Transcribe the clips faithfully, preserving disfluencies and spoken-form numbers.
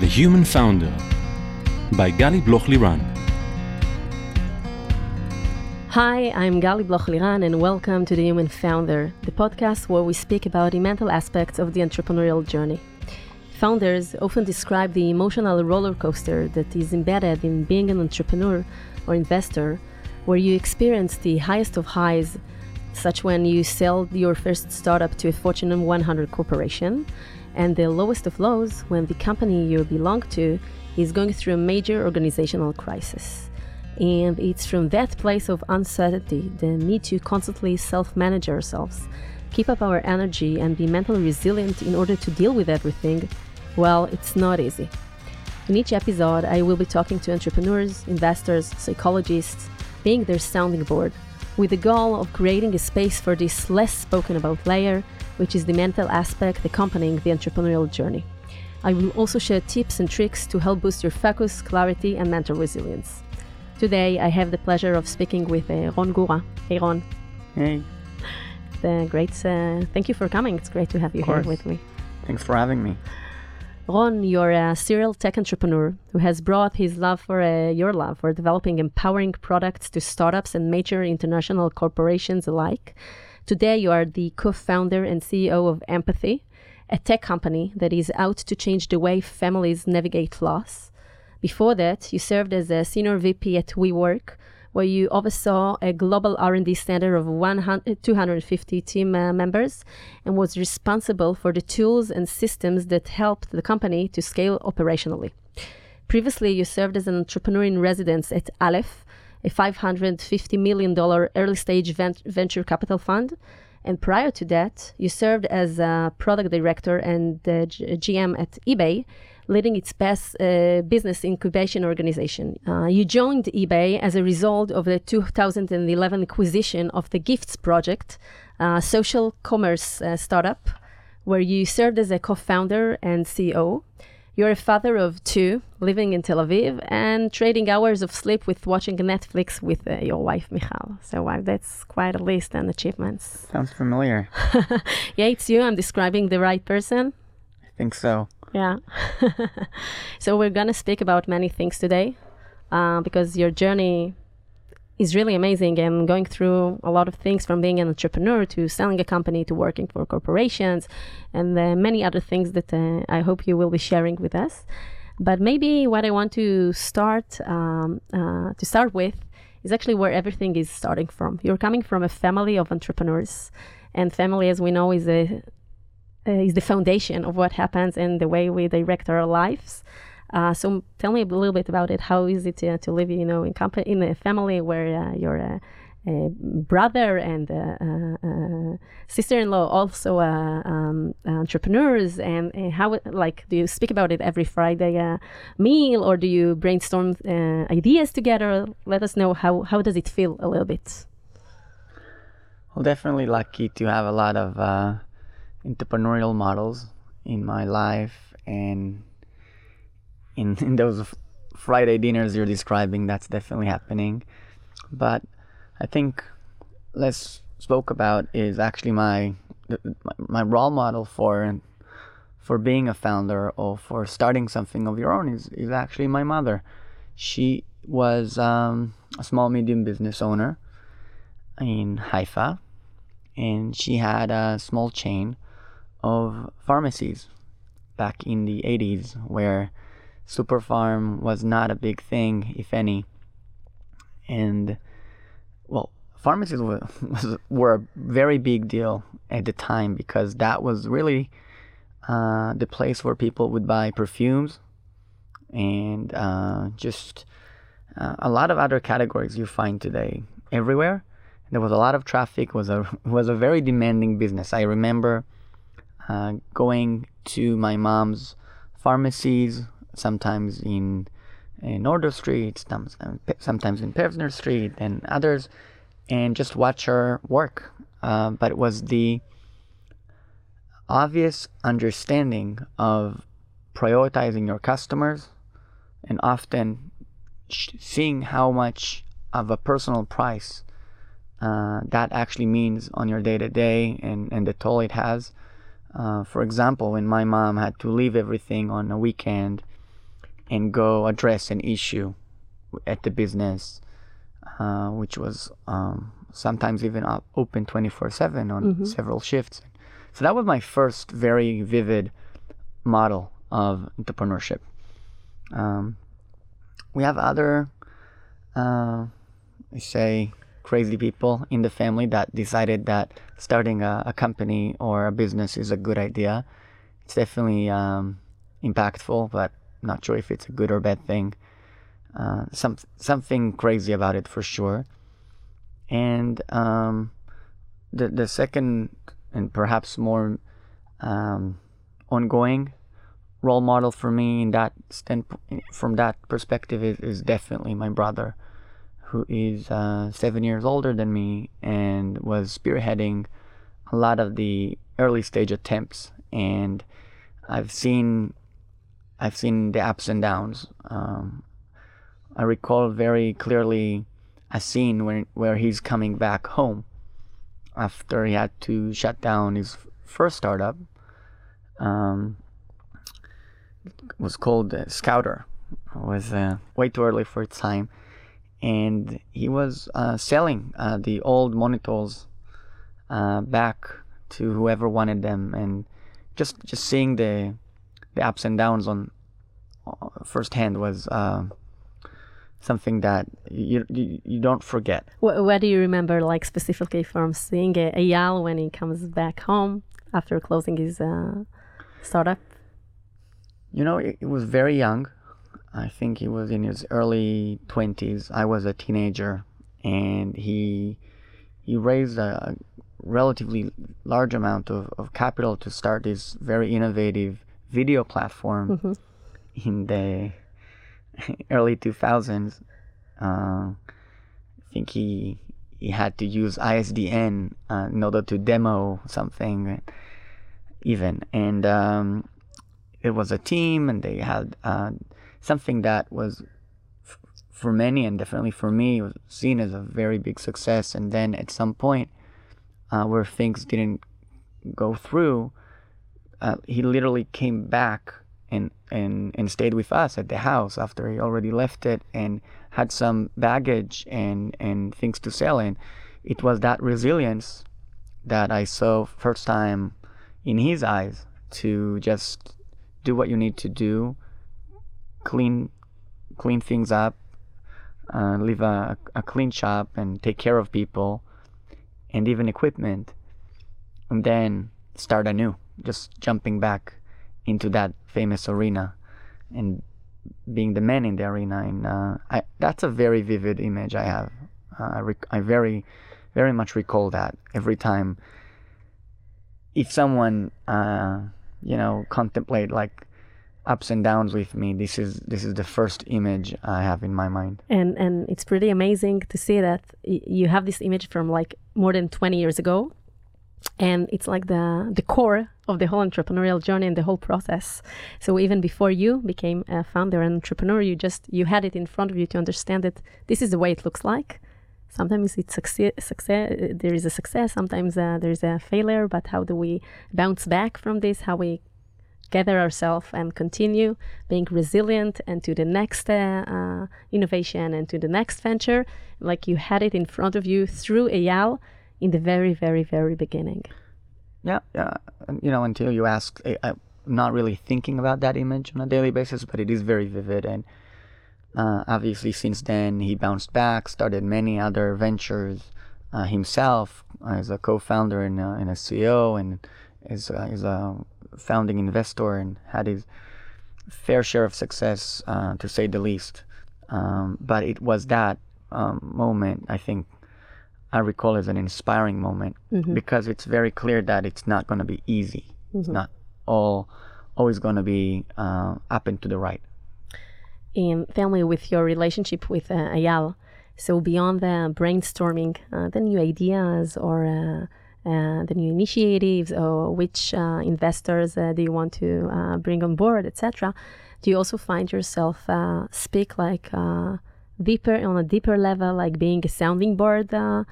The Human Founder by Gali Bloch Liran. Hi, I'm Gali Bloch Liran and welcome to The Human Founder, the podcast where we speak about the mental aspects of the entrepreneurial journey. Founders often describe the emotional roller coaster that is embedded in being an entrepreneur or investor, where you experience the highest of highs, such when you sell your first startup to a Fortune one hundred corporation, and the lowest of lows when the company you belong to is going through a major organizational crisis. And it's from that place of uncertainty, the need to constantly self-manage ourselves, keep up our energy and be mentally resilient in order to deal with everything, well, it's not easy. In each episode, I will be talking to entrepreneurs, investors, psychologists, being their sounding board, with the goal of creating a space for this less spoken about layer, which is the mental aspect accompanying the entrepreneurial journey. I will also share tips and tricks to help boost your focus, clarity, and mental resilience. Today, I have the pleasure of speaking with uh, Ron Gura. Hey, Ron. Hey. The great, uh, thank you for coming. It's great to have you here with me. Thanks for having me. Ron, you're a serial tech entrepreneur who has brought his love for uh, your love for developing empowering products to startups and major international corporations alike. Today, you are the co-founder and C E O of Empathy, a tech company that is out to change the way families navigate loss. Before that, you served as a senior V P at WeWork, where you oversaw a global R and D center of two hundred fifty team uh, members and was responsible for the tools and systems that helped the company to scale operationally. Previously, you served as an entrepreneur in residence at Aleph, a five hundred fifty million dollars early-stage vent- venture capital fund. And prior to that, you served as a product director and uh, G- GM at eBay, leading its best uh, business incubation organization. Uh, you joined eBay as a result of the two thousand eleven acquisition of The Gift Project, a social commerce uh, startup, where you served as a co-founder and C E O. You're a father of two, living in Tel Aviv, and trading hours of sleep with watching Netflix with uh, your wife, Michal. So wow, that's quite a list and achievements. Sounds familiar. Yeah, it's you. I'm describing the right person? I think so. Yeah. So we're going to speak about many things today, uh, because your journey is really amazing and going through a lot of things, from being an entrepreneur to selling a company to working for corporations and uh, many other things that uh, I hope you will be sharing with us. But maybe what I want to start um, uh, to start with is actually where everything is starting from. You're coming from a family of entrepreneurs, and family, as we know, is, a, uh, is the foundation of what happens and the way we direct our lives. Uh, so tell me a little bit about it. How is it uh, to live, you know, in company, in a family where uh, your uh, uh, brother and uh, uh, sister-in-law also uh, um, entrepreneurs? And uh, how, like, do you speak about it every Friday uh, meal, or do you brainstorm uh, ideas together? Let us know how how does it feel a little bit. Well, definitely lucky to have a lot of uh, entrepreneurial models in my life, and In, in those f- Friday dinners you're describing, that's definitely happening. But I think less spoke about is actually my, my my role model for for being a founder or for starting something of your own is, is actually my mother. She was um, a small medium business owner in Haifa, and she had a small chain of pharmacies back in the eighties, where Superfarm was not a big thing, if any. And, well, pharmacies were, was, were a very big deal at the time, because that was really uh, the place where people would buy perfumes and uh, just uh, a lot of other categories you find today everywhere. There was a lot of traffic. was a was a very demanding business. I remember uh, going to my mom's pharmacies, sometimes in, in Nordau Street, sometimes in Pevsner Street and others, and just watch her work. Uh, but it was the obvious understanding of prioritizing your customers, and often sh- seeing how much of a personal price uh, that actually means on your day-to-day, and, and the toll it has. Uh, for example, when my mom had to leave everything on a weekend and go address an issue at the business, uh, which was um, sometimes even open twenty-four seven on mm-hmm. several shifts. So that was my first very vivid model of entrepreneurship. Um, we have other, uh, I say, crazy people in the family that decided that starting a, a company or a business is a good idea. It's definitely um, impactful, but not sure if it's a good or bad thing. Uh, some something crazy about it for sure. And um, the the second and perhaps more um, ongoing role model for me in that stand, from that perspective is, is definitely my brother, who is uh, seven years older than me and was spearheading a lot of the early stage attempts. And I've seen I've seen the ups and downs. Um, I recall very clearly a scene where where he's coming back home after he had to shut down his first startup. Um, it was called uh, Scouter. It was uh, way too early for its time. And he was uh, selling uh, the old monitors uh, back to whoever wanted them. And just just seeing the the ups and downs on uh, firsthand was uh, something that you, you you don't forget. What, what do you remember, like specifically from seeing Eyal when he comes back home after closing his uh, startup? You know, it, it was very young. I think he was in his early twenties. I was a teenager, and he he raised a relatively large amount of, of capital to start this very innovative video platform mm-hmm. in the early two thousands. Uh, I think he he had to use I S D N uh, in order to demo something even. And um, it was a team, and they had uh, something that was f- for many and definitely for me was seen as a very big success. And then at some point, Uh, where things didn't go through, uh, he literally came back and, and, and stayed with us at the house after he already left it and had some baggage and, and things to sell. And it was that resilience that I saw first time in his eyes, to just do what you need to do, clean clean things up, uh, leave a, a clean shop and take care of people and even equipment, and then start anew, just jumping back into that famous arena and being the man in the arena. And uh, I, that's a very vivid image I have. Uh, I, rec- I very, very much recall that every time. If someone, uh, you know, contemplate like ups and downs with me, this is this is the first image I have in my mind. And and it's pretty amazing to see that y- you have this image from like more than twenty years ago, and it's like the the core of the whole entrepreneurial journey and the whole process. So even before you became a founder and entrepreneur, you just you had it in front of you to understand that this is the way it looks like. Sometimes it's success, success, there is a success, sometimes uh, there's a failure, but how do we bounce back from this, how we gather ourselves and continue being resilient and to the next uh, uh, innovation and to the next venture. Like you had it in front of you through Eyal in the very, very, very beginning. Yeah, uh, you know, until you ask, I, I'm not really thinking about that image on a daily basis, but it is very vivid. And uh, obviously since then he bounced back, started many other ventures uh, himself as a co-founder and, uh, and a C E O, and is uh, is a founding investor, and had his fair share of success, uh, to say the least. Um, but it was that um, moment, I think, I recall as an inspiring moment, mm-hmm. because it's very clear that it's not going to be easy. Mm-hmm. It's not all always going to be uh, up and to the right. In family, with your relationship with uh, Eyal, so beyond the brainstorming, uh, the new ideas or Uh, Uh, the new initiatives, or which uh, investors uh, do you want to uh, bring on board, et cetera. Do you also find yourself uh, speak like uh, deeper on a deeper level, like being a sounding board uh,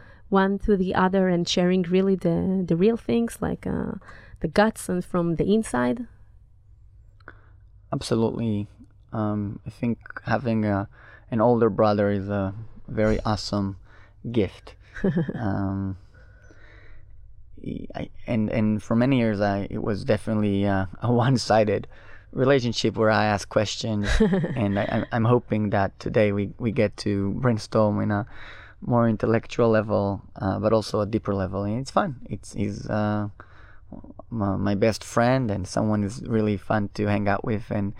one to the other and sharing really the, the real things, like uh, the guts and from the inside? Absolutely. Um, I think having a, an older brother is a very awesome gift. um, I, and and for many years, I it was definitely uh, a one-sided relationship where I ask questions, and I, I'm, I'm hoping that today we, we get to brainstorm in a more intellectual level, uh, but also a deeper level, and it's fun. It's is uh, my, my best friend, and someone is really fun to hang out with, and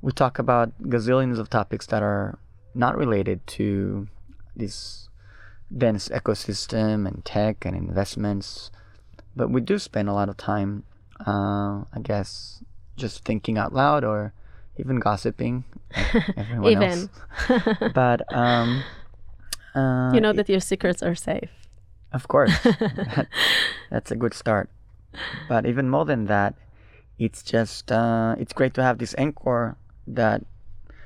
we talk about gazillions of topics that are not related to this dense ecosystem and tech and investments, but we do spend a lot of time, uh, I guess, just thinking out loud or even gossiping, like everyone even. else. But um, uh, you know that it, your secrets are safe. Of course, that, that's a good start. But even more than that, it's just uh, it's great to have this anchor that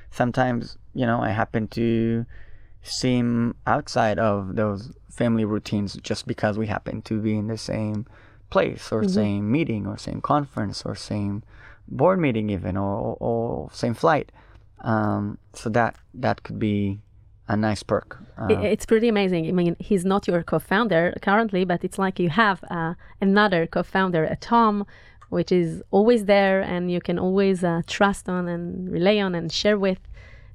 sometimes, you know, I happen to seem outside of those family routines just because we happen to be in the same place or mm-hmm. same meeting or same conference or same board meeting even or, or same flight. Um, so that that could be a nice perk. Uh, it, it's pretty amazing. I mean, he's not your co-founder currently, but it's like you have uh, another co-founder at home, which is always there and you can always uh, trust on and rely on and share with.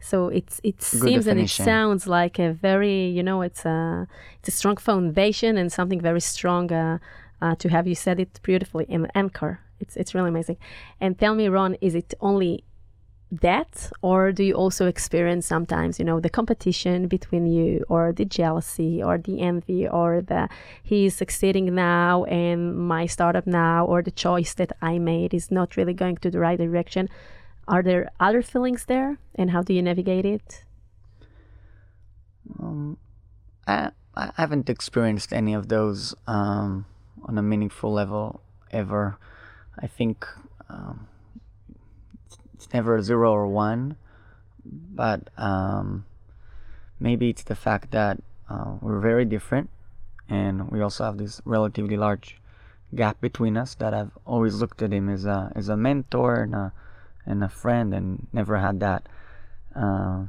So it's it seems and it sounds like a very, you know, it's a, it's a strong foundation and something very strong uh, uh, to have. You said it beautifully, an anchor. It's it's really amazing. And tell me, Ron, is it only that, or do you also experience sometimes, you know, the competition between you, or the jealousy, or the envy, or the he's succeeding now and my startup now, or the choice that I made is not really going to the right direction? Are there other feelings there, and how do you navigate it? Um, I, I haven't experienced any of those um, on a meaningful level ever. I think um, it's, it's never zero or one, but um, maybe it's the fact that uh, we're very different, and we also have this relatively large gap between us that I've always looked at him as a as a mentor and a and a friend, and never had that uh,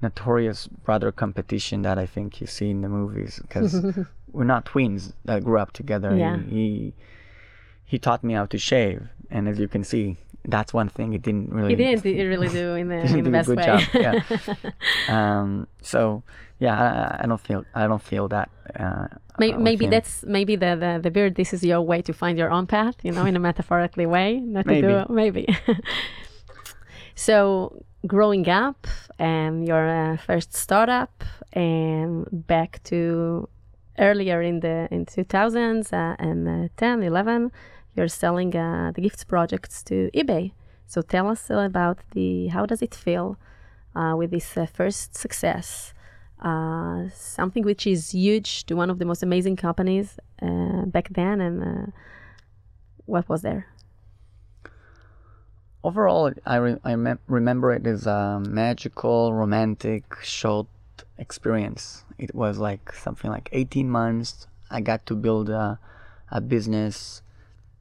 notorious brother competition that I think you see in the movies, because we're not twins that grew up together. Yeah. He, he he taught me how to shave, and as you can see, that's one thing he didn't really. He didn't really do in the, in the best way. Job. Yeah. um, so yeah, I, I don't feel I don't feel that. Uh, Maybe, maybe that's maybe the, the, the beard. This is your way to find your own path, you know, in a metaphorically way. Not maybe. To do, maybe. So growing up and your uh, first startup and back to earlier in the in two thousands uh, and uh, ten, eleven, you're selling uh, the gifts projects to eBay. So tell us about the how does it feel uh, with this uh, first success. Uh, something which is huge to one of the most amazing companies uh, back then, and uh, what was there? Overall, I, re- I me- remember it as a magical, romantic, short experience. It was like something like eighteen months. I got to build a, a business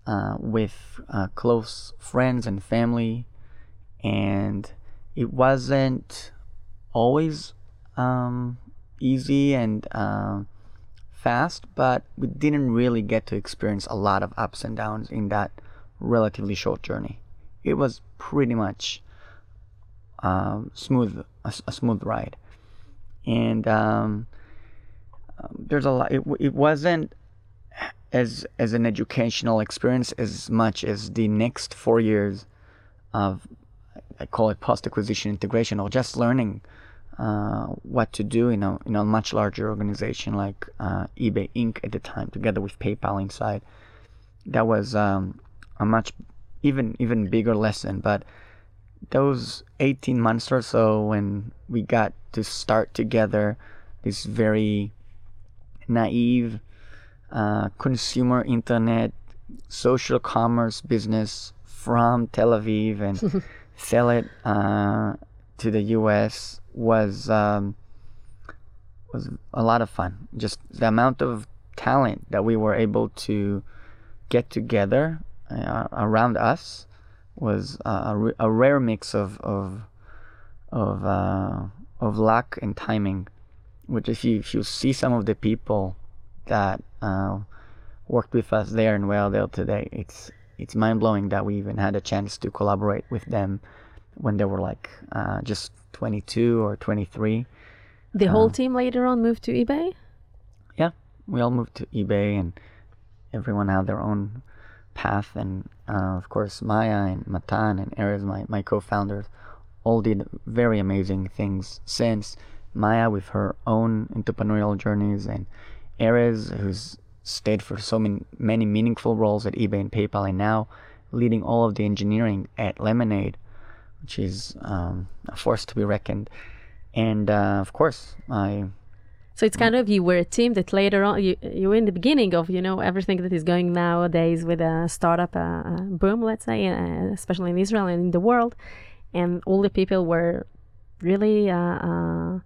uh, with uh, close friends and family, and it wasn't always Um, easy and uh, fast, but we didn't really get to experience a lot of ups and downs in that relatively short journey. It was pretty much uh, smooth, a, a smooth ride, and um, there's a lot. It, it wasn't as as an educational experience as much as the next four years of, I call it post-acquisition integration, or just learning Uh, what to do in a, in a much larger organization like uh, eBay Incorporated at the time, together with PayPal inside. That was um, a much even even bigger lesson. But those eighteen months or so, when we got to start together this very naive uh, consumer internet social commerce business from Tel Aviv and sell it uh, to the U S was um, was a lot of fun. Just the amount of talent that we were able to get together uh, around us was a, a rare mix of of of uh, of luck and timing. Which, if you if you see some of the people that uh, worked with us there in Weyerdale today, it's it's mind blowing that we even had a chance to collaborate with them when they were like uh, just twenty-two or twenty-three. The whole uh, team later on moved to eBay? Yeah, we all moved to eBay, and everyone had their own path. And uh, of course, Maya and Matan and Erez, my, my co-founders, all did very amazing things since. Maya with her own entrepreneurial journeys, and Erez, who's stayed for so many, many meaningful roles at eBay and PayPal, and now leading all of the engineering at Lemonade, which is um, a force to be reckoned. And uh, of course, I... So it's kind of, you were a team that later on, you, you were in the beginning of, you know, everything that is going nowadays with a startup uh, boom, let's say, uh, especially in Israel and in the world. And all the people were really... Uh, uh,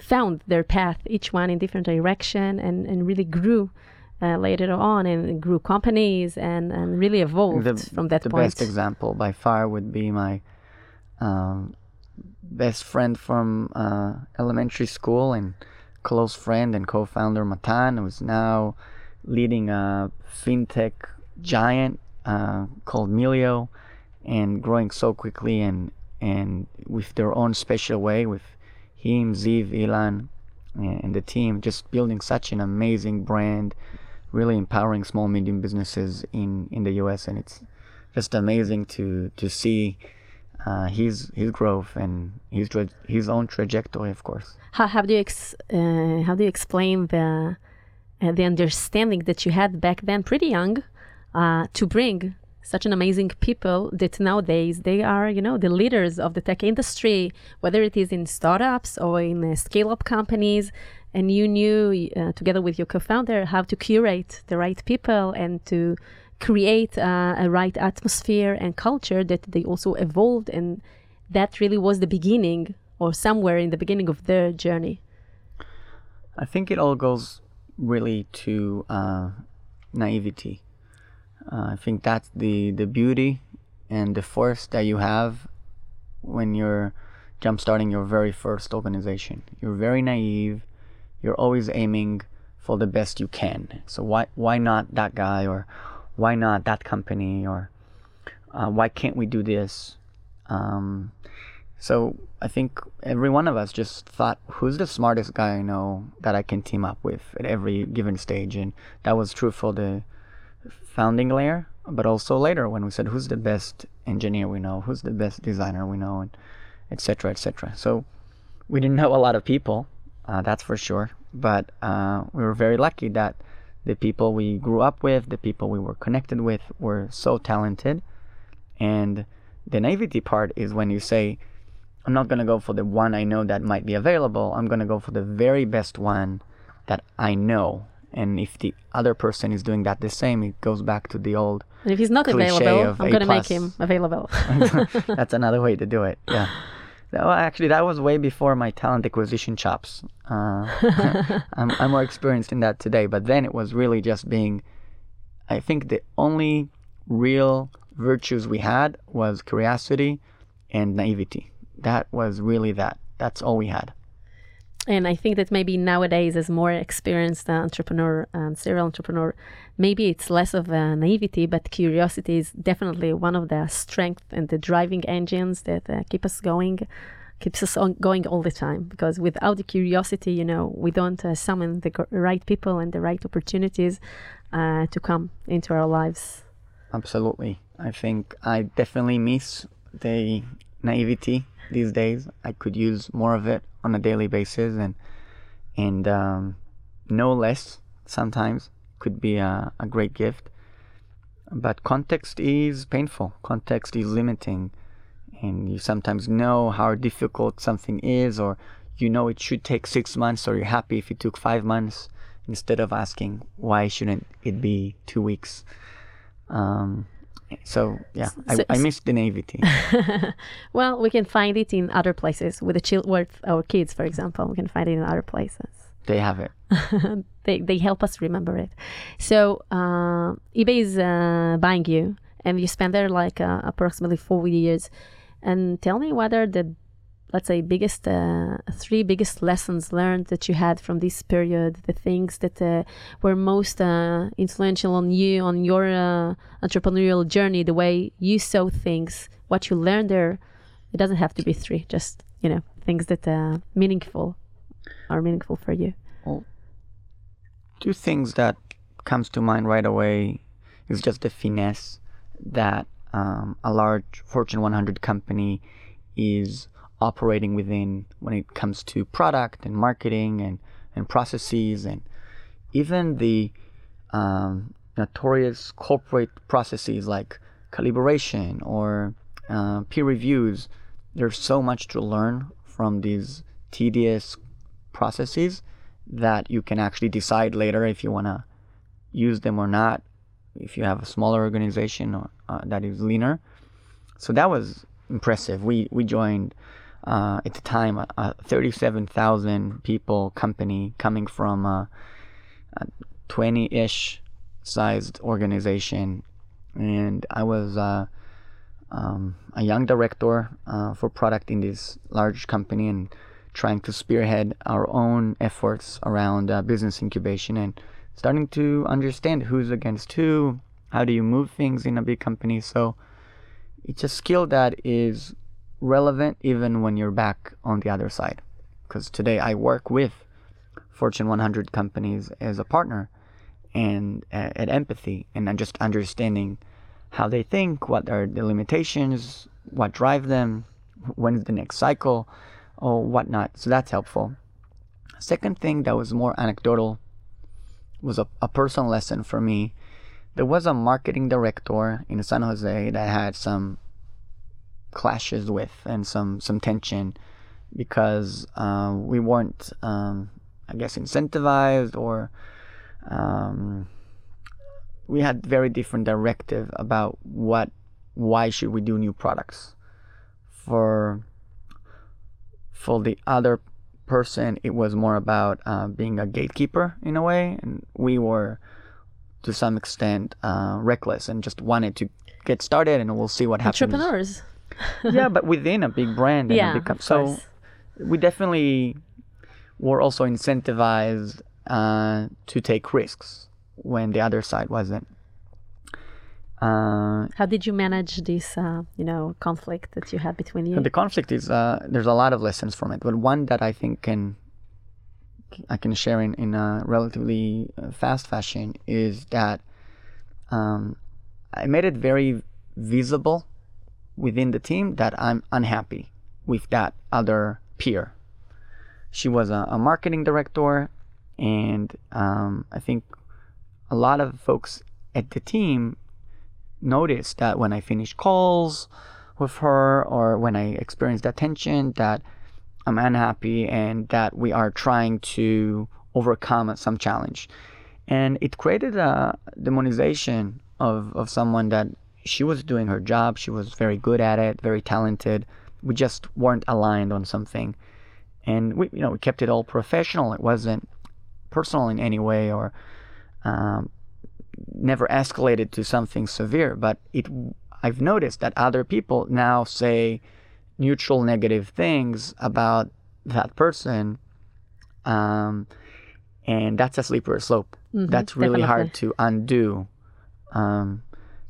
found their path, each one in different direction, and, and really grew uh, later on, and grew companies, and, and really evolved the, from that the point. The best example by far would be my um, best friend from uh, elementary school and close friend and co-founder Matan, who's now leading a fintech giant uh, called Milio, and growing so quickly and, and with their own special way, with him, Ziv, Ilan, and the team, just building such an amazing brand, really empowering small, medium businesses in, in the U S. And it's just amazing to to see uh, his his growth and his tra- his own trajectory, of course. How, how do you ex- uh, how do you explain the uh, the understanding that you had back then, pretty young, uh, to bring such an amazing people that nowadays they are, you know, the leaders of the tech industry, whether it is in startups or in uh, scale-up companies. And you knew, uh, together with your co-founder, how to curate the right people and to create uh, a right atmosphere and culture that they also evolved. And that really was the beginning, or somewhere in the beginning of their journey. I think it all goes really to uh, naivety. Uh, I think that's the, the beauty and the force that you have when you're jump-starting your very first organization. You're very naive. You're always aiming for the best you can. So why why not that guy, or why not that company, or uh, why can't we do this? Um, so I think every one of us just thought, who's the smartest guy I know that I can team up with at every given stage? And that was true for the founding layer, but also later when we said, who's the best engineer we know, who's the best designer we know, and et cetera, et cetera. So we didn't know a lot of people, uh, that's for sure, but uh, we were very lucky that the people we grew up with, the people we were connected with, were so talented. And the naivety part is when you say, I'm not going to go for the one I know that might be available, I'm going to go for the very best one that I know. And if the other person is doing that the same, it goes back to the old cliche of And if he's not available, I'm going to make him available. That's another way to do it, yeah. No, actually, that was way before my talent acquisition chops. Uh, I'm, I'm more experienced in that today. But then it was really just being, I think the only real virtues we had was curiosity and naivety. That was really that. That's all we had. And I think that maybe nowadays, as more experienced uh, entrepreneur and serial entrepreneur, maybe it's less of uh, naivety, but curiosity is definitely one of the strengths and the driving engines that uh, keep us going, keeps us on going all the time. Because without the curiosity, you know, we don't uh, summon the right people and the right opportunities uh, to come into our lives. Absolutely. I think I definitely miss the naivety these days. I could use more of it on a daily basis, and and um, no less sometimes could be a, a great gift. But context is painful. Context is limiting, and you sometimes know how difficult something is, or you know it should take six months, or you're happy if it took five months instead of asking why shouldn't it be two weeks. Um, So, yeah, so, I, so, I missed the naivety. Well, we can find it in other places with the chil- with our kids, for example. We can find it in other places. They have it. they they help us remember it. So uh, eBay is uh, buying you and you spend there like uh, approximately four years. And tell me what are the, let's say, biggest, uh, three biggest lessons learned that you had from this period, the things that uh, were most uh, influential on you, on your uh, entrepreneurial journey, the way you saw things, what you learned there. It doesn't have to be three, just, you know, things that uh, meaningful are meaningful for you. Well, two things that comes to mind right away is just the finesse that um, a large Fortune one hundred company is operating within when it comes to product and marketing and, and processes, and even the um, notorious corporate processes like calibration or uh, peer reviews. There's so much to learn from these tedious processes that you can actually decide later if you want to use them or not, if you have a smaller organization or, uh, that is leaner. So that was impressive. We we joined Uh, at the time, a, a thirty-seven thousand people company coming from a, a twenty-ish sized organization, and I was uh, um, a young director uh, for product in this large company and trying to spearhead our own efforts around uh, business incubation and starting to understand who's against who, how do you move things in a big company. So it's a skill that is relevant even when you're back on the other side, because today I work with Fortune one hundred companies as a partner and uh, at Empathy, and I'm just understanding how they think, what are the limitations, what drive them, when's the next cycle or whatnot. So that's helpful. Second thing that was more anecdotal was a, a personal lesson for me. There was a marketing director in San Jose that had some clashes with and some some tension because uh, we weren't um, I guess incentivized, or um, we had very different directive about what why should we do new products. For for the other person it was more about uh, being a gatekeeper in a way, and we were to some extent uh, reckless and just wanted to get started and we'll see what happens. Entrepreneurs. Yeah, but within a big brand and yeah, a big company. So we definitely were also incentivized uh, to take risks when the other side wasn't. Uh, How did you manage this, uh, you know, conflict that you had between you? The conflict is uh, there's a lot of lessons from it, but one that I think can I can share in in a relatively fast fashion is that um, I made it very visible within the team that I'm unhappy with that other peer. She was a, a marketing director, and um, I think a lot of folks at the team noticed that when I finished calls with her or when I experienced that tension, that I'm unhappy and that we are trying to overcome some challenge. And it created a demonization of, of someone that she was doing her job, she was very good at it, very talented. We just weren't aligned on something. And we, you know, we kept it all professional. It wasn't personal in any way, or um, never escalated to something severe. But it, I've noticed that other people now say neutral negative things about that person. Um, and that's a slippery slope. Mm-hmm, that's really definitely. Hard to undo. Um,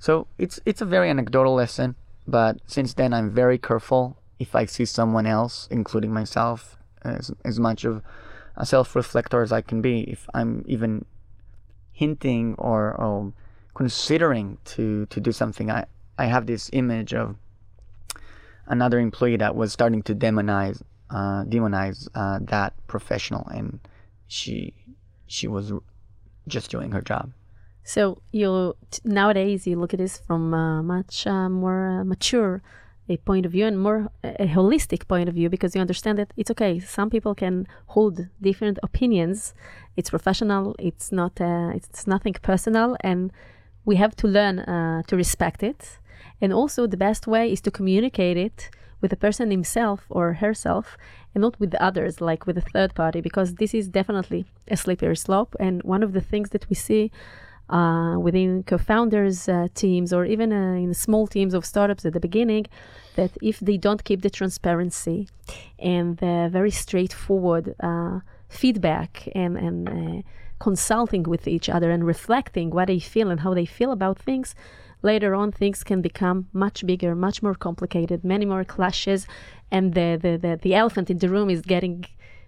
So it's it's a very anecdotal lesson, but since then I'm very careful if I see someone else, including myself, as as much of a self-reflector as I can be, if I'm even hinting or, or considering to, to do something. I, I have this image of another employee that was starting to demonize uh, demonize uh, that professional, and she she was just doing her job. So you t- nowadays you look at this from a much uh, more uh, mature a point of view, and more a holistic point of view, because you understand that it's okay. Some people can hold different opinions. It's professional. It's not. Uh, it's nothing personal, and we have to learn uh, to respect it. And also, the best way is to communicate it with the person himself or herself, and not with the others, like with a third party, because this is definitely a slippery slope. And one of the things that we see uh, within co-founders uh, teams, or even uh, in small teams of startups at the beginning, that if they don't keep the transparency and the very straightforward uh, feedback and, and uh, consulting with each other and reflecting what they feel and how they feel about things, later on things can become much bigger, much more complicated, many more clashes, and the the the, the elephant in the room is getting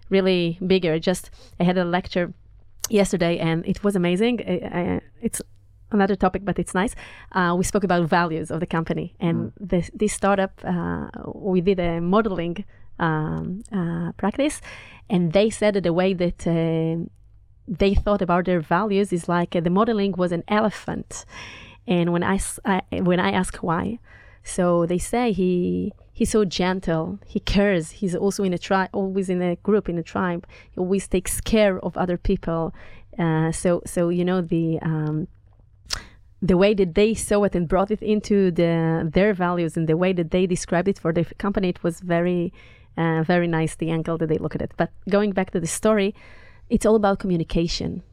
really bigger. Just I had a lecture yesterday and it was amazing. I, I, it's another topic, but it's nice. Uh, we spoke about values of the company, and mm. this, this startup, uh, we did a modeling um, uh, practice, and they said that the way that uh, they thought about their values is like uh, the modeling was an elephant. And when I, I, when I ask why, so they say he he's so gentle, he cares, he's also in a tri- always in a group, in a tribe, he always takes care of other people. Uh, so, so you know, the um, the way that they saw it and brought it into the their values and the way that they described it for the company, it was very, uh, very nice, the angle that they look at it. But going back to the story, it's all about communication.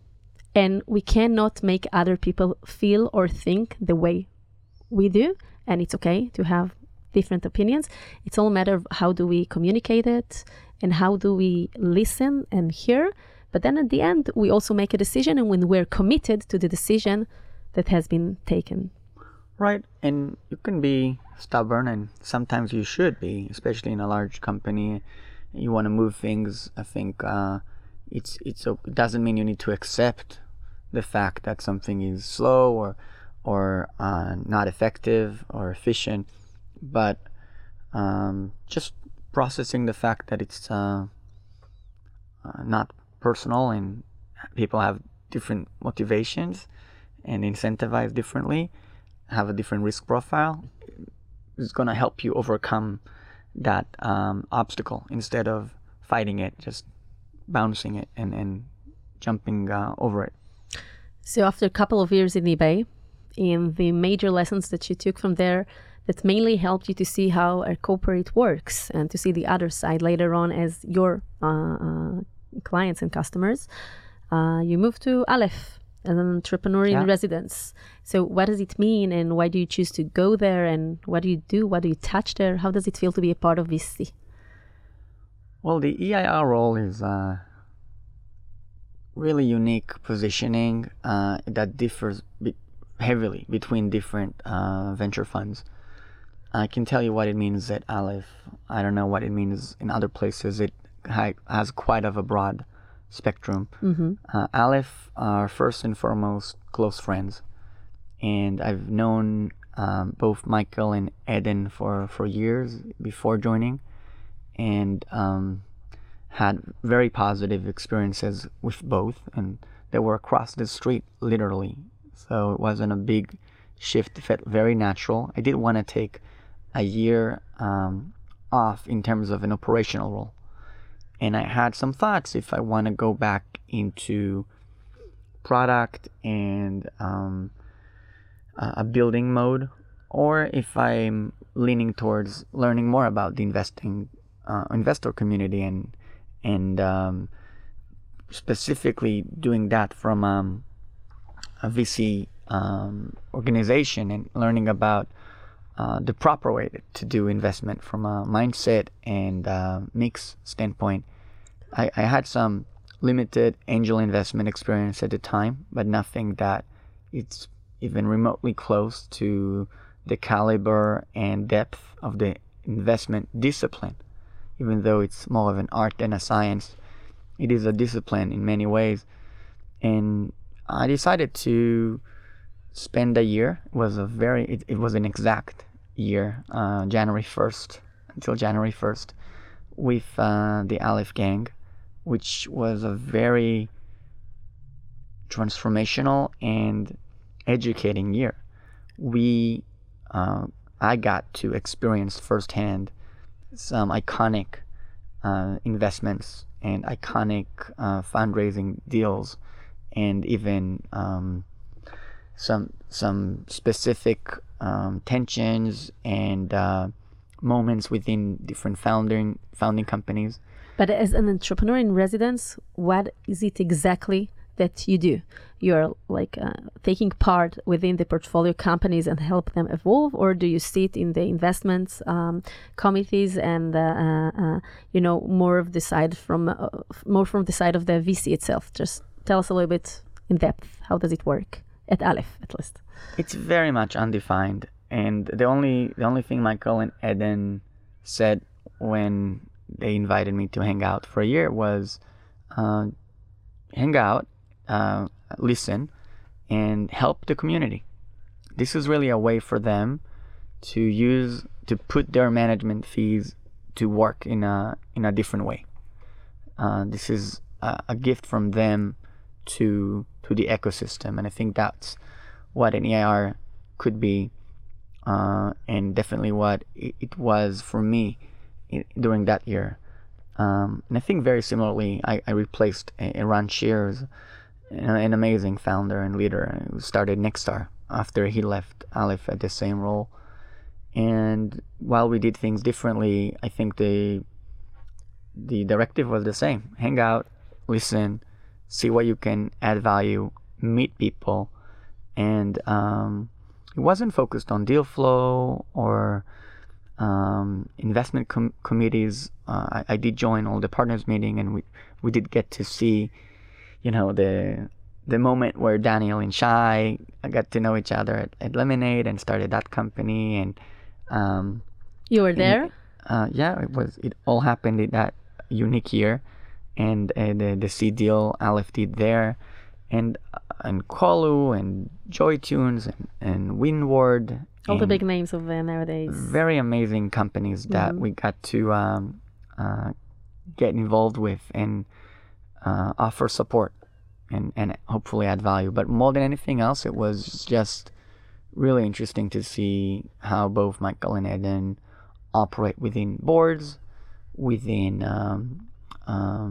And we cannot make other people feel or think the way we do. And it's okay to have different opinions. It's all a matter of how do we communicate it and how do we listen and hear. But then at the end, we also make a decision. And when we're committed to the decision that has been taken. Right. And you can be stubborn, and sometimes you should be, especially in a large company. You want to move things, I think, uh, It's it's it doesn't mean you need to accept the fact that something is slow or or uh, not effective or efficient, but um, just processing the fact that it's uh, uh, not personal and people have different motivations and incentivize differently, have a different risk profile, is going to help you overcome that um, obstacle instead of fighting it. Just bouncing it and, and jumping uh, over it. So after a couple of years in eBay, in the major lessons that you took from there that mainly helped you to see how a corporate works and to see the other side later on as your uh, clients and customers, uh, you moved to Aleph, an entrepreneur in yeah. residence. So what does it mean, and why do you choose to go there, and what do you do? What do you touch there? How does it feel to be a part of V C? Well, the E I R role is a really unique positioning uh, that differs be- heavily between different uh, venture funds. I can tell you what it means at Aleph. I don't know what it means in other places. It ha- has quite of a broad spectrum. Mm-hmm. Uh, Aleph are first and foremost close friends. And I've known um, both Michael and Eden for, for years before joining. And um, had very positive experiences with both, and they were across the street literally, so it wasn't a big shift. It felt very natural. I did want to take a year um, off in terms of an operational role, and I had some thoughts if I want to go back into product and um, a building mode, or if I'm leaning towards learning more about the investing Uh, investor community and and um, specifically doing that from um, a V C um, organization and learning about uh, the proper way to do investment from a mindset and uh, mix standpoint. I, I had some limited angel investment experience at the time, but nothing that it's even remotely close to the caliber and depth of the investment discipline. Even though it's more of an art than a science, it is a discipline in many ways. And I decided to spend a year. It was a very, it, it was an exact year, uh, January first until January first, with uh, the Aleph gang, which was a very transformational and educating year. We, uh, I got to experience firsthand some iconic uh, investments and iconic uh, fundraising deals, and even um, some some specific um, tensions and uh, moments within different founding founding companies. But as an entrepreneur in residence, what is it exactly that you do. You're like uh, taking part within the portfolio companies and help them evolve, or do you sit in the investments um, committees and uh, uh, you know more of the side from uh, more from the side of the V C itself? Just tell us a little bit in depth. How does it work at Aleph, at least? It's very much undefined, and the only the only thing Michael and Eden said when they invited me to hang out for a year was uh, hang out. Uh, listen and help the community. This is really a way for them to use to put their management fees to work in a in a different way. Uh, this is a, a gift from them to to the ecosystem, and I think that's what an E I R could be, uh, and definitely what it, it was for me in, during that year. Um, and I think very similarly, I, I replaced a, a Ron Cheers, an amazing founder and leader who started Nexstar after he left Aleph at the same role. And while we did things differently, I think the the directive was the same. Hang out, listen, see what you can add value, meet people. And um, it wasn't focused on deal flow or um, investment com- committees. Uh, I, I did join all the partners meeting, and we, we did get to see you know, the the moment where Daniel and Shai got to know each other at, at Lemonade and started that company. And um, you were there? And, uh, yeah, it was. It all happened in that unique year. And uh, the, the C D L Aleph did there. And and Colu and Joy Tunes and, and Windward. All and the big names of uh, nowadays. Very amazing companies that mm-hmm. we got to um, uh, get involved with. And Uh, offer support and, and hopefully add value. But more than anything else, it was just really interesting to see how both Michael and Eden operate within boards, within um, um,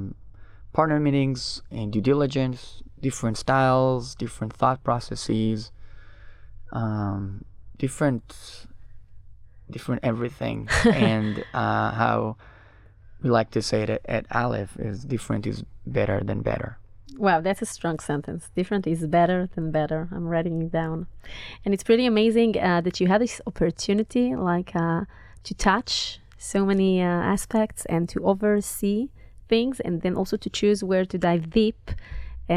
partner meetings and due diligence, different styles, different thought processes, um, different different everything. And uh, how we like to say that at Aleph is different is better than better. Wow, that's a strong sentence. Different is better than better. I'm writing it down. And it's pretty amazing uh, that you had this opportunity like uh, to touch so many uh, aspects and to oversee things, and then also to choose where to dive deep,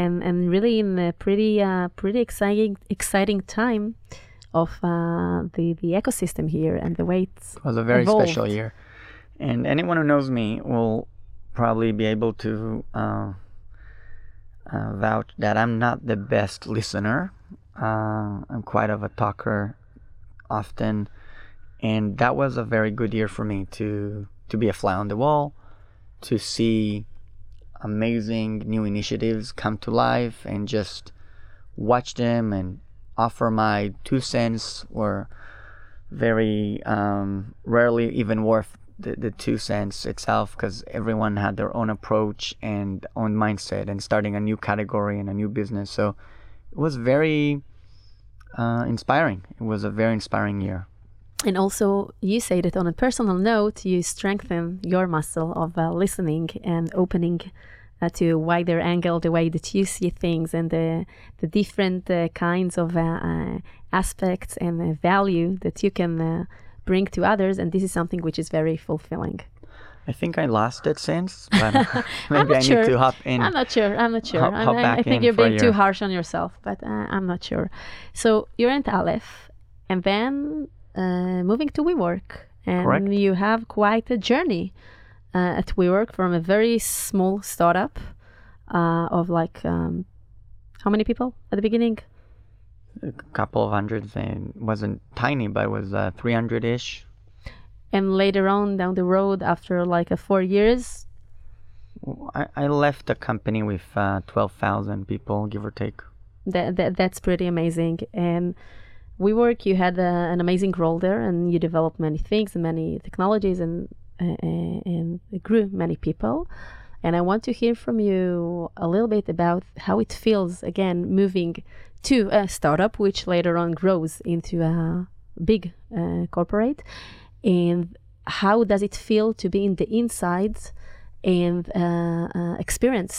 and, and really in a pretty uh, pretty exciting exciting time of uh, the, the ecosystem here and the way it's evolved. It was a very evolved. special year. And anyone who knows me will probably be able to uh, uh, vouch that I'm not the best listener. Uh, I'm quite of a talker often. And that was a very good year for me to, to be a fly on the wall, to see amazing new initiatives come to life and just watch them and offer my two cents, or very um, rarely even worth The, the two cents itself, because everyone had their own approach and own mindset and starting a new category and a new business. So it was very uh, inspiring. It was a very inspiring year. And also, you say that on a personal note, you strengthen your muscle of uh, listening and opening uh, to wider angle, the way that you see things and the, the different uh, kinds of uh, uh, aspects and uh, value that you can uh, bring to others, and this is something which is very fulfilling. I think I lost it since, but maybe I sure. need to hop in. I'm not sure. I'm not sure. Hop, hop I, I think you're being your... too harsh on yourself, but uh, I'm not sure. So you're at Aleph, and then uh, moving to WeWork, and Correct. you have quite a journey uh, at WeWork from a very small startup uh, of like um, how many people at the beginning? A couple of hundreds, and wasn't tiny, but it was uh, three hundred ish. And later on down the road, after like a four years? I, I left the company with uh, twelve thousand people, give or take. That, that That's pretty amazing. And WeWork, you had uh, an amazing role there, and you developed many things and many technologies, and, uh, and grew many people. And I want to hear from you a little bit about how it feels, again, moving to a startup, which later on grows into a big uh, corporate. And how does it feel to be in the inside and uh, uh, experience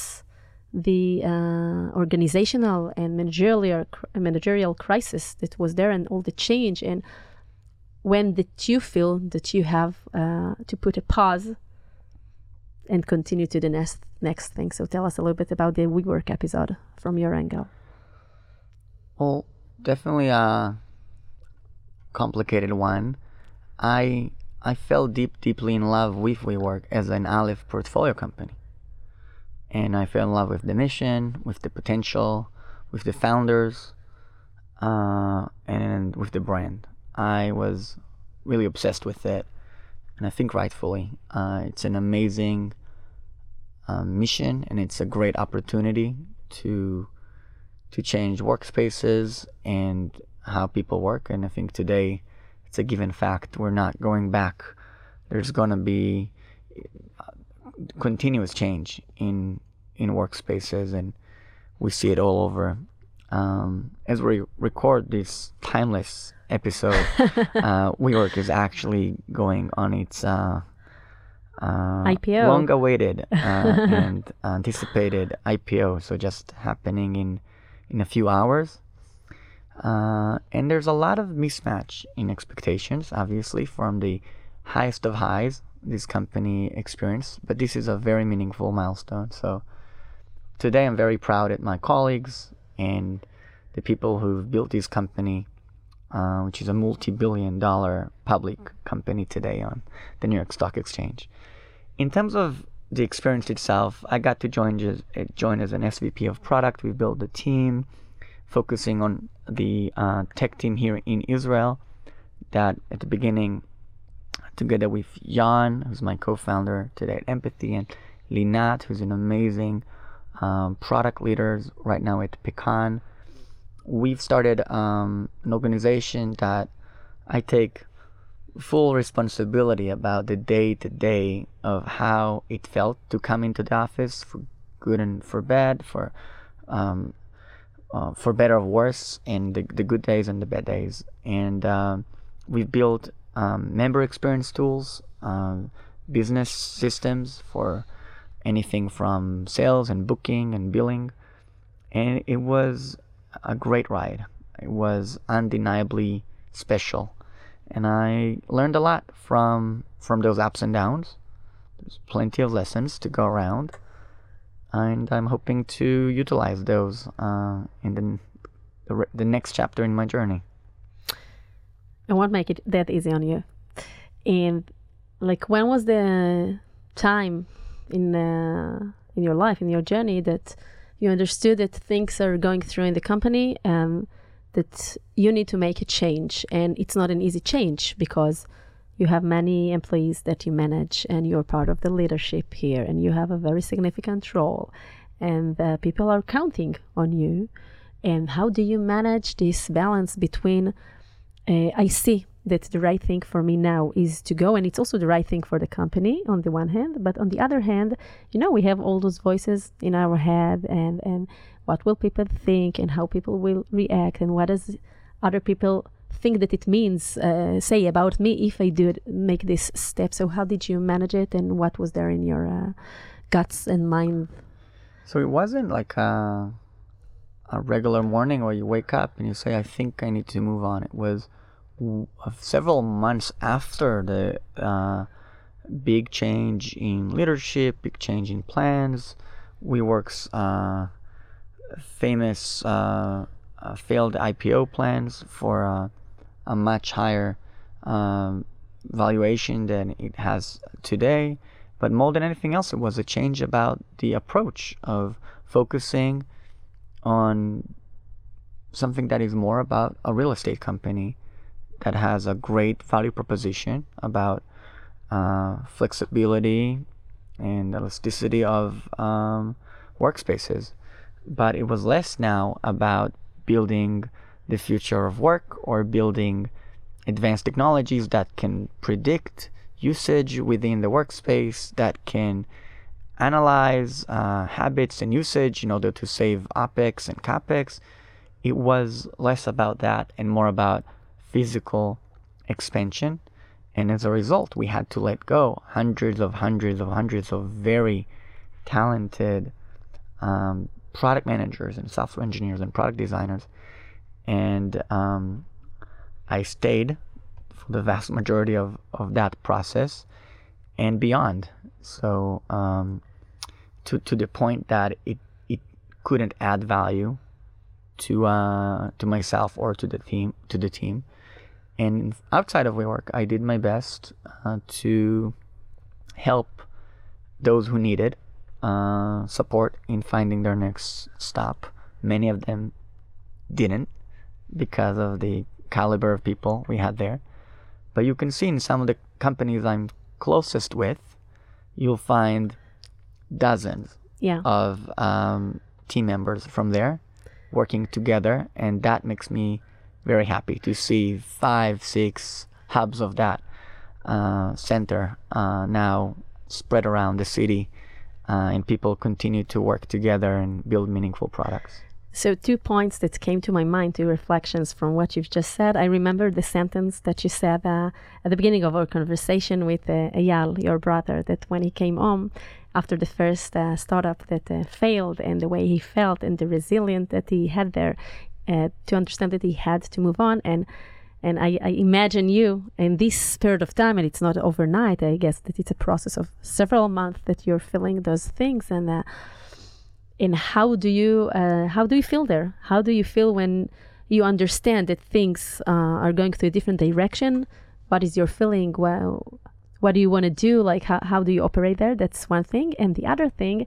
the uh, organizational and managerial managerial crisis that was there, and all the change, and when did you feel that you have uh, to put a pause and continue to the next next thing? So tell us a little bit about the WeWork episode from your angle. Well, definitely a complicated one. I I fell deep, deeply in love with WeWork as an Aleph portfolio company. And I fell in love with the mission, with the potential, with the founders, uh, and with the brand. I was really obsessed with it, and I think rightfully. Uh, it's an amazing uh, mission, and it's a great opportunity to to change workspaces and how people work. And I think today it's a given fact. We're not going back. There's going to be continuous change in in workspaces, and we see it all over. Um, as we record this timeless episode, uh, WeWork is actually going on its uh, uh, I P O, long-awaited uh, and anticipated I P O. So just happening in in a few hours, uh, and there's a lot of mismatch in expectations. Obviously, from the highest of highs this company experienced, but this is a very meaningful milestone. So today I'm very proud at my colleagues and the people who've built this company, uh, which is a multi-billion dollar public company today on the New York Stock Exchange. In terms of the experience itself, I got to join, just, join as an S V P of product. We built a team focusing on the uh, tech team here in Israel that at the beginning, together with Jan, who's my co-founder today at Empathy, and Linat, who's an amazing um, product leader right now at Pecan. We've started um, an organization that I take full responsibility about the day-to-day of how it felt to come into the office, for good and for bad, for um, uh, for better or worse, and the, the good days and the bad days. And uh, we've built Um, member experience tools, um, business systems for anything from sales and booking and billing. And it was a great ride. It was undeniably special. And I learned a lot from from those ups and downs. There's plenty of lessons to go around. And I'm hoping to utilize those uh, in the, the the next chapter in my journey. I won't make it that easy on you. And like, when was the time in uh, in your life, in your journey, that you understood that things are going through in the company and that you need to make a change? And it's not an easy change because you have many employees that you manage, and you're part of the leadership here, and you have a very significant role, and uh, people are counting on you. And how do you manage this balance between Uh, I see that the right thing for me now is to go, and it's also the right thing for the company on the one hand, but on the other hand, you know, we have all those voices in our head, and, and what will people think, and how people will react, and what does other people think that it means, uh, say about me if I do it, make this step. So how did you manage it, and what was there in your uh, guts and mind? So it wasn't like a... a regular morning where you wake up and you say, I think I need to move on. It was w- several months after the uh, big change in leadership, big change in plans, WeWork's uh, famous uh, uh, failed I P O plans for uh, a much higher um, valuation than it has today. But more than anything else, it was a change about the approach of focusing on something that is more about a real estate company that has a great value proposition about uh, flexibility and elasticity of um, workspaces. But it was less now about building the future of work or building advanced technologies that can predict usage within the workspace, that can analyze uh, habits and usage in order to save OPEX and CAPEX. It was less about that and more about physical expansion. And as a result, we had to let go hundreds of hundreds of hundreds of very talented um, product managers and software engineers and product designers. And um, I stayed for the vast majority of, of that process and beyond. So um, to, to the point that it, it couldn't add value to uh, to myself or to the team, to the team. And outside of WeWork, I did my best uh, to help those who needed uh, support in finding their next stop. Many of them didn't because of the caliber of people we had there. But you can see in some of the companies I'm closest with, you'll find dozens yeah. of um, team members from there working together. And that makes me very happy to see five, six hubs of that uh, center uh, now spread around the city, uh, and people continue to work together and build meaningful products. So two points that came to my mind, two reflections from what you've just said. I remember the sentence that you said uh, at the beginning of our conversation with uh, Eyal, your brother, that when he came home after the first uh, startup that uh, failed, and the way he felt and the resilience that he had there, Uh, to understand that he had to move on. And and I, I imagine you in this period of time, and it's not overnight, I guess that it's a process of several months that you're feeling those things. And uh, and how do you uh, how do you feel there? How do you feel when you understand that things uh, are going to a different direction? What is your feeling? Well, what do you want to do? Like how, how do you operate there? That's one thing. And the other thing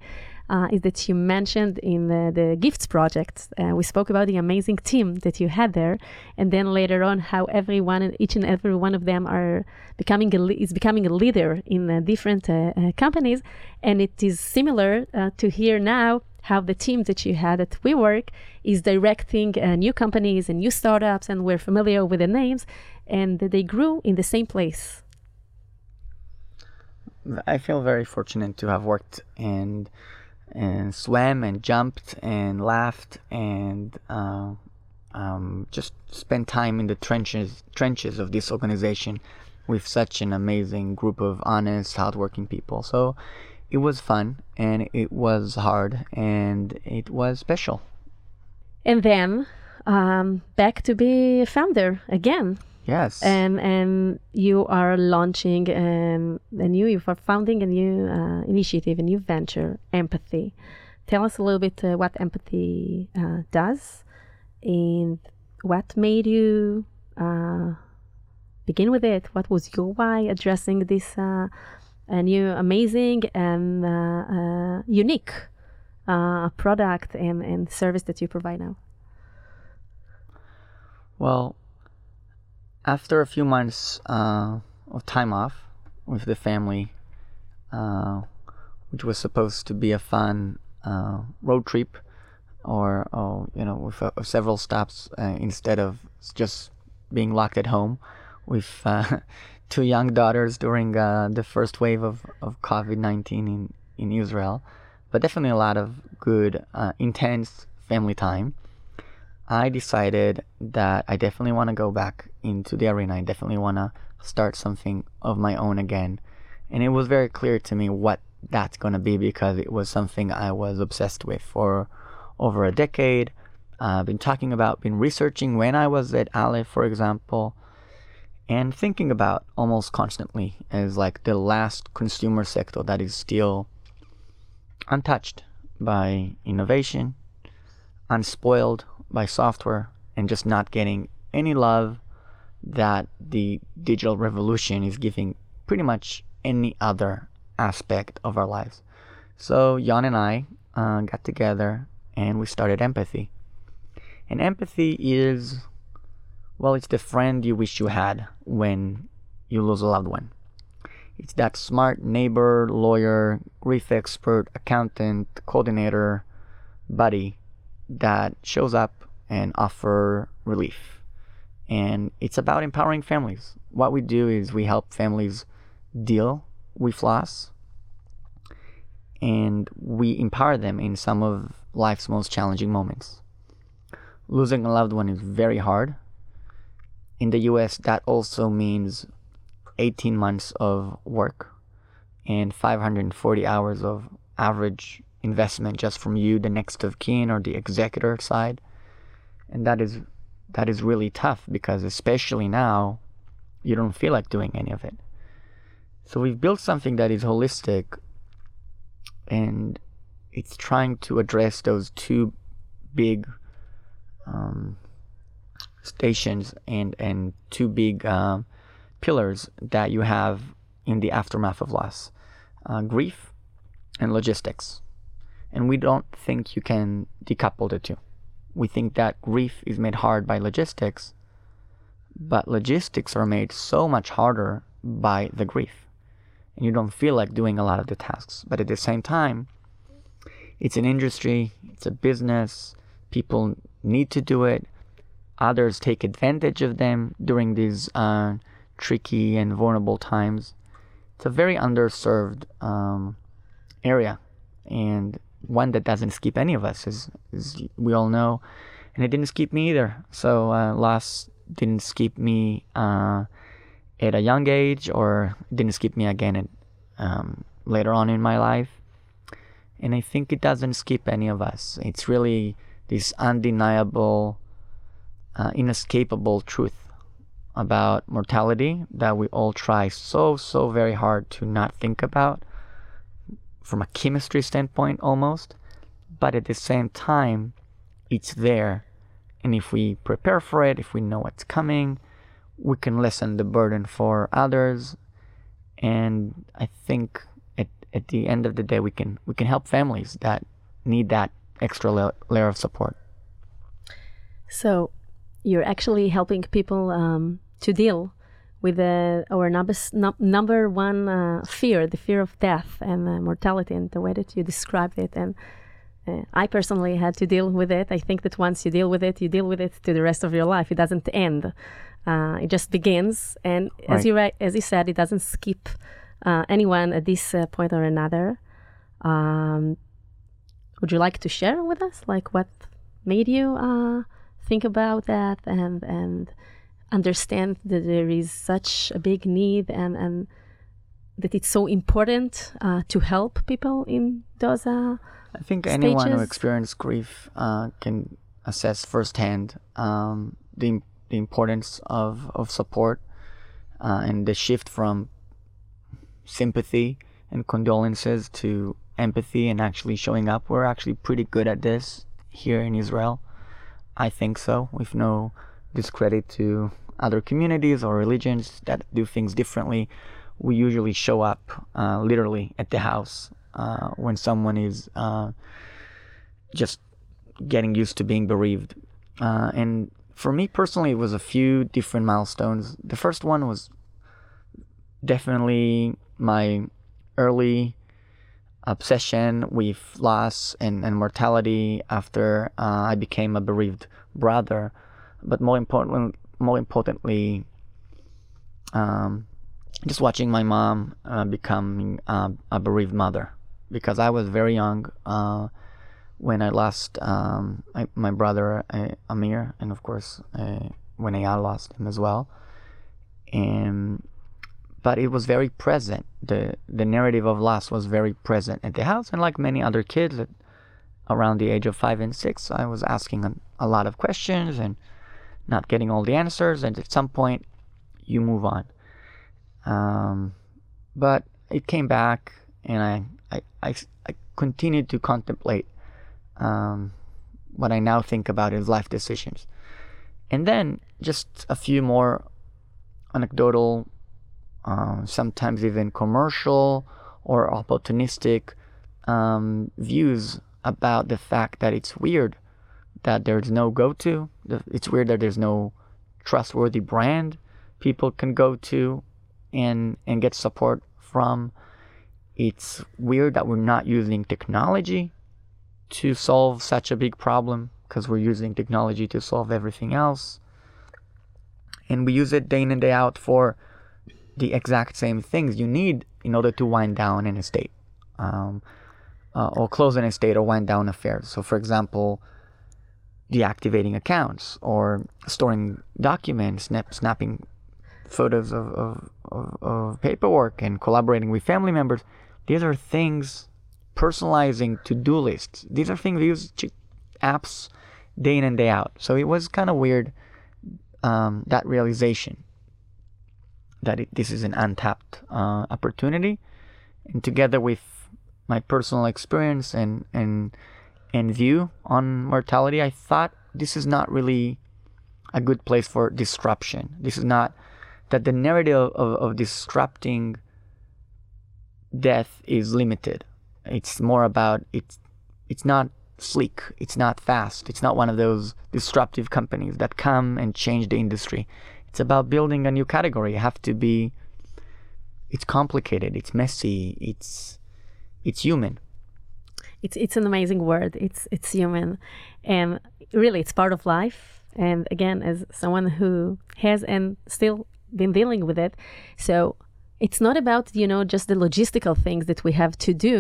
Uh, is that you mentioned in the, the Gifts Project, uh, we spoke about the amazing team that you had there, and then later on how everyone and each and every one of them are becoming a is becoming a leader in uh, different uh, uh, companies. And it is similar uh, to here now, how the team that you had at WeWork is directing uh, new companies and new startups, and we're familiar with the names, and they grew in the same place. I feel very fortunate to have worked and and swam and jumped and laughed and uh, um, just spent time in the trenches trenches of this organization with such an amazing group of honest, hardworking people. So it was fun, and it was hard, and it was special. And then um, back to be a founder again. Yes. And and you are launching um, a new, you are founding a new uh, initiative, a new venture, Empathy. Tell us a little bit uh, what Empathy uh, does, and what made you uh, begin with it. What was your why addressing this uh, a new amazing and uh, uh, unique uh, product and, and service that you provide now? Well, after a few months uh, of time off with the family, uh, which was supposed to be a fun uh, road trip, or, or you know, with uh, several stops uh, instead of just being locked at home with uh, two young daughters during uh, the first wave of, of COVID nineteen in, in Israel, but definitely a lot of good, uh, intense family time. I decided that I definitely want to go back into the arena. I definitely want to start something of my own again. And it was very clear to me what that's going to be, because it was something I was obsessed with for over a decade. I've uh, been talking about, been researching when I was at Aleph, for example, and thinking about almost constantly as like the last consumer sector that is still untouched by innovation, unspoiled by software, and just not getting any love that the digital revolution is giving pretty much any other aspect of our lives. So Jan and I uh, got together and we started Empathy. And Empathy is, well, it's the friend you wish you had when you lose a loved one. It's that smart neighbor, lawyer, grief expert, accountant, coordinator, buddy that shows up and offer relief. And it's about empowering families. What we do is we help families deal with loss, and we empower them in some of life's most challenging moments. Losing a loved one is very hard. In the U S, that also means eighteen months of work and five hundred forty hours of average investment just from you, the next of kin or the executor side. And that is that is really tough, because especially now, you don't feel like doing any of it. So we've built something that is holistic, and it's trying to address those two big um, stations and, and two big uh, pillars that you have in the aftermath of loss, uh, grief and logistics. And we don't think you can decouple the two. We think that grief is made hard by logistics, but logistics are made so much harder by the grief. And you don't feel like doing a lot of the tasks. But at the same time, it's an industry, it's a business, people need to do it. Others take advantage of them during these uh, tricky and vulnerable times. It's a very underserved um, area, and one that doesn't skip any of us, as, as we all know. And it didn't skip me either. So uh, loss didn't skip me uh, at a young age, or didn't skip me again at, um, later on in my life. And I think it doesn't skip any of us. It's really this undeniable, uh, inescapable truth about mortality that we all try so, so very hard to not think about, from a chemistry standpoint almost, but at the same time, it's there. And if we prepare for it, if we know what's coming, we can lessen the burden for others. And I think at, at the end of the day, we can we can help families that need that extra la- layer of support. So you're actually helping people um, to deal with uh, our number, number one uh, fear, the fear of death and uh, mortality, and the way that you described it. And uh, I personally had to deal with it. I think that once you deal with it, you deal with it to the rest of your life. It doesn't end. Uh, it just begins. And right. as you re- as you said, it doesn't skip uh, anyone at this uh, point or another. Um, would you like to share with us, like, what made you uh, think about that and and... understand that there is such a big need, and, and that it's so important uh, to help people in those uh, I think stages. Anyone who experienced grief uh, can assess firsthand um, the, the importance of, of support uh, and the shift from sympathy and condolences to empathy and actually showing up. We're actually pretty good at this here in Israel. I think so. We've no discredit to other communities or religions that do things differently. We usually show up uh, literally at the house uh, when someone is uh, just getting used to being bereaved. Uh, and for me personally, it was a few different milestones. The first one was definitely my early obsession with loss and, and mortality after uh, I became a bereaved brother. But more important, more importantly, um, just watching my mom uh, becoming uh, a bereaved mother, because I was very young uh, when I lost um, I, my brother uh, Amir, and of course uh, when Eyal lost him as well. And but it was very present. the The narrative of loss was very present at the house, and like many other kids at, around the age of five and six, I was asking a, a lot of questions and not getting all the answers, and at some point you move on. Um, but it came back, and I I, I, I continued to contemplate um, what I now think about as life decisions. And then just a few more anecdotal, uh, sometimes even commercial or opportunistic um, views about the fact that it's weird that there's no go-to. It's weird that there's no trustworthy brand people can go to and and get support from. It's weird that we're not using technology to solve such a big problem, because we're using technology to solve everything else. And we use it day in and day out for the exact same things you need in order to wind down an estate, um, uh, or close an estate, or wind down affairs. So, for example, deactivating accounts, or storing documents, snap, snapping photos of, of, of, of paperwork, and collaborating with family members. These are things personalizing to-do lists. These are things we use apps day in and day out. So it was kind of weird, um, that realization that it, this is an untapped uh, opportunity. And together with my personal experience and, and, and view on mortality, I thought this is not really a good place for disruption. This is not that the narrative of, of disrupting death is limited. It's more about it's it's not sleek, it's not fast, it's not one of those disruptive companies that come and change the industry. It's about building a new category. You have to be, it's complicated, it's messy, it's it's human. It's it's an amazing word. It's it's human. And really it's part of life. And again, as someone who has and still been dealing with it, so it's not about, you know, just the logistical things that we have to do.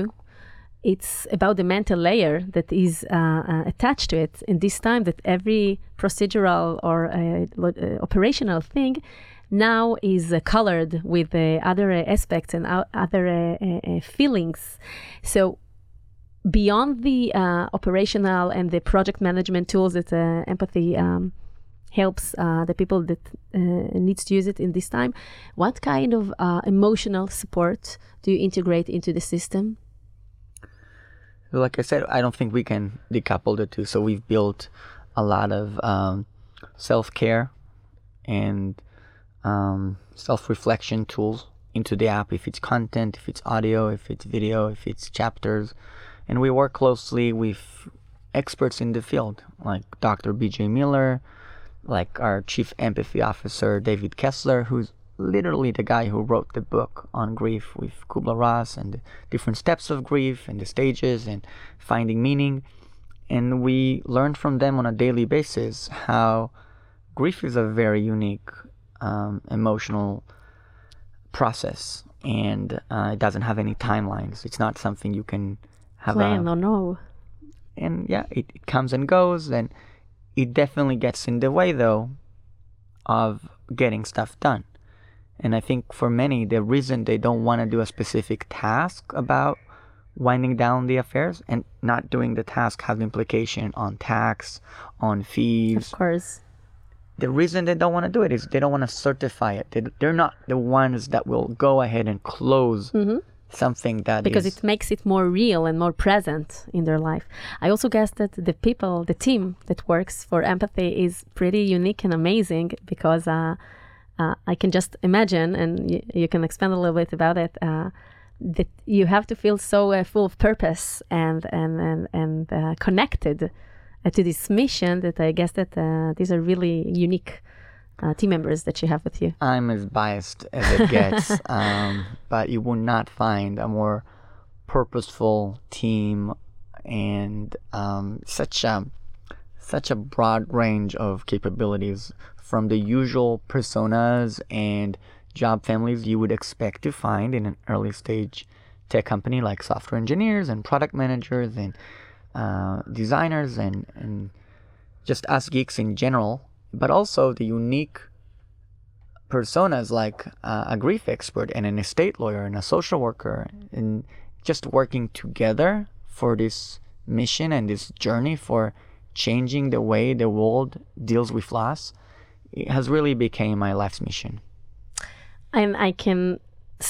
It's about the mental layer that is uh, uh, attached to it. In this time that every procedural or uh, lo- uh, operational thing now is uh, colored with uh, other uh, aspects and uh, other uh, uh, feelings. So beyond the uh, operational and the project management tools that uh, Empathy um, helps uh, the people that uh, needs to use it in this time, what kind of uh, emotional support do you integrate into the system? Like I said, I don't think we can decouple the two. So we've built a lot of um, self-care and um, self-reflection tools into the app. If it's content, if it's audio, if it's video, if it's chapters. And we work closely with experts in the field, like Doctor B J Miller, like our Chief Empathy Officer, David Kessler, who's literally the guy who wrote the book on grief with Kubler-Ross and the different steps of grief and the stages and finding meaning. And we learn from them on a daily basis how grief is a very unique um, emotional process, and uh, it doesn't have any timelines. It's not something you can have plan a, or no. And yeah, it, it comes and goes, and it definitely gets in the way, though, of getting stuff done. And I think for many, the reason they don't want to do a specific task about winding down the affairs and not doing the task has implication on tax, on fees. Of course. The reason they don't want to do it is they don't want to certify it. They, they're not the ones that will go ahead and close mm-hmm. something that because is... it makes it more real and more present in their life. I also guess that the people, the team that works for Empathy is pretty unique and amazing because uh, uh, I can just imagine, and y- you can expand a little bit about it, uh, that you have to feel so uh, full of purpose and, and, and, and uh, connected uh, to this mission that I guess that uh, these are really unique Uh, team members that you have with you. I'm as biased as it gets, um, but you will not find a more purposeful team and um, such a such a broad range of capabilities from the usual personas and job families you would expect to find in an early stage tech company, like software engineers and product managers and uh, designers and, and just us geeks in general. But also the unique personas like uh, a grief expert and an estate lawyer and a social worker, and just working together for this mission and this journey for changing the way the world deals with loss has really became my life's mission. And I can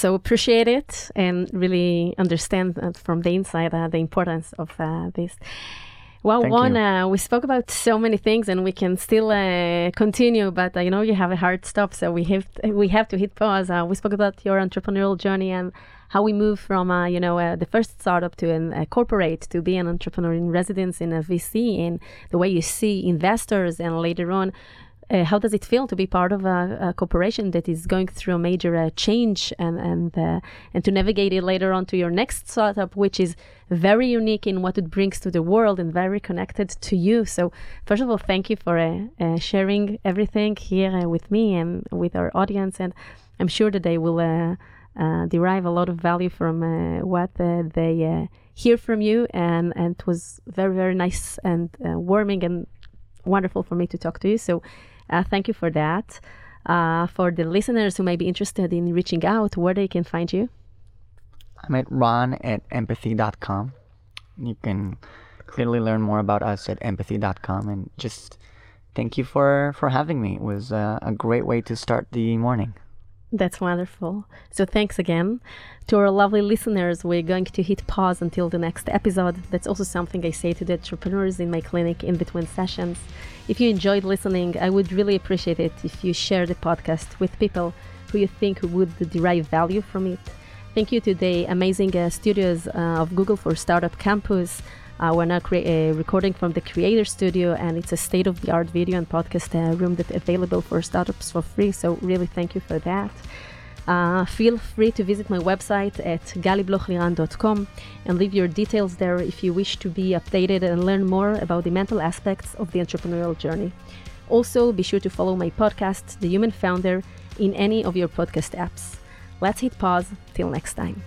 so appreciate it and really understand from the inside uh, the importance of uh, this. Well, Ron, uh, we spoke about so many things, and we can still uh, continue. But I uh, you know you have a hard stop, so we have we have to hit pause. Uh, we spoke about your entrepreneurial journey and how we moved from uh, you know uh, the first startup to an uh, corporate to be an entrepreneur in residence in a V C, and the way you see investors, and later on, uh, how does it feel to be part of a, a corporation that is going through a major uh, change, and and uh, and to navigate it later on to your next startup, which is very unique in what it brings to the world and very connected to you. So first of all, thank you for uh, uh, sharing everything here uh, with me and with our audience. And I'm sure that they will uh, uh, derive a lot of value from uh, what uh, they uh, hear from you. And, and it was very, very nice and uh, warming and wonderful for me to talk to you. So uh, thank you for that. Uh, for the listeners who may be interested in reaching out, where they can find you? I'm at ron at empathy dot com. You can clearly learn more about us at empathy dot com. And just thank you for, for having me. It was uh, a great way to start the morning. That's wonderful. So thanks again. To our lovely listeners, we're going to hit pause until the next episode. That's also something I say to the entrepreneurs in my clinic in between sessions. If you enjoyed listening, I would really appreciate it if you share the podcast with people who you think would derive value from it. Thank you to the amazing uh, studios uh, of Google for Startup Campus. Uh, we're now cre- uh, recording from the Creator Studio, and it's a state-of-the-art video and podcast uh, room that's available for startups for free, so really thank you for that. Uh, feel free to visit my website at gali bloch liran dot com and leave your details there if you wish to be updated and learn more about the mental aspects of the entrepreneurial journey. Also, be sure to follow my podcast, The Human Founder, in any of your podcast apps. Let's hit pause. Till next time.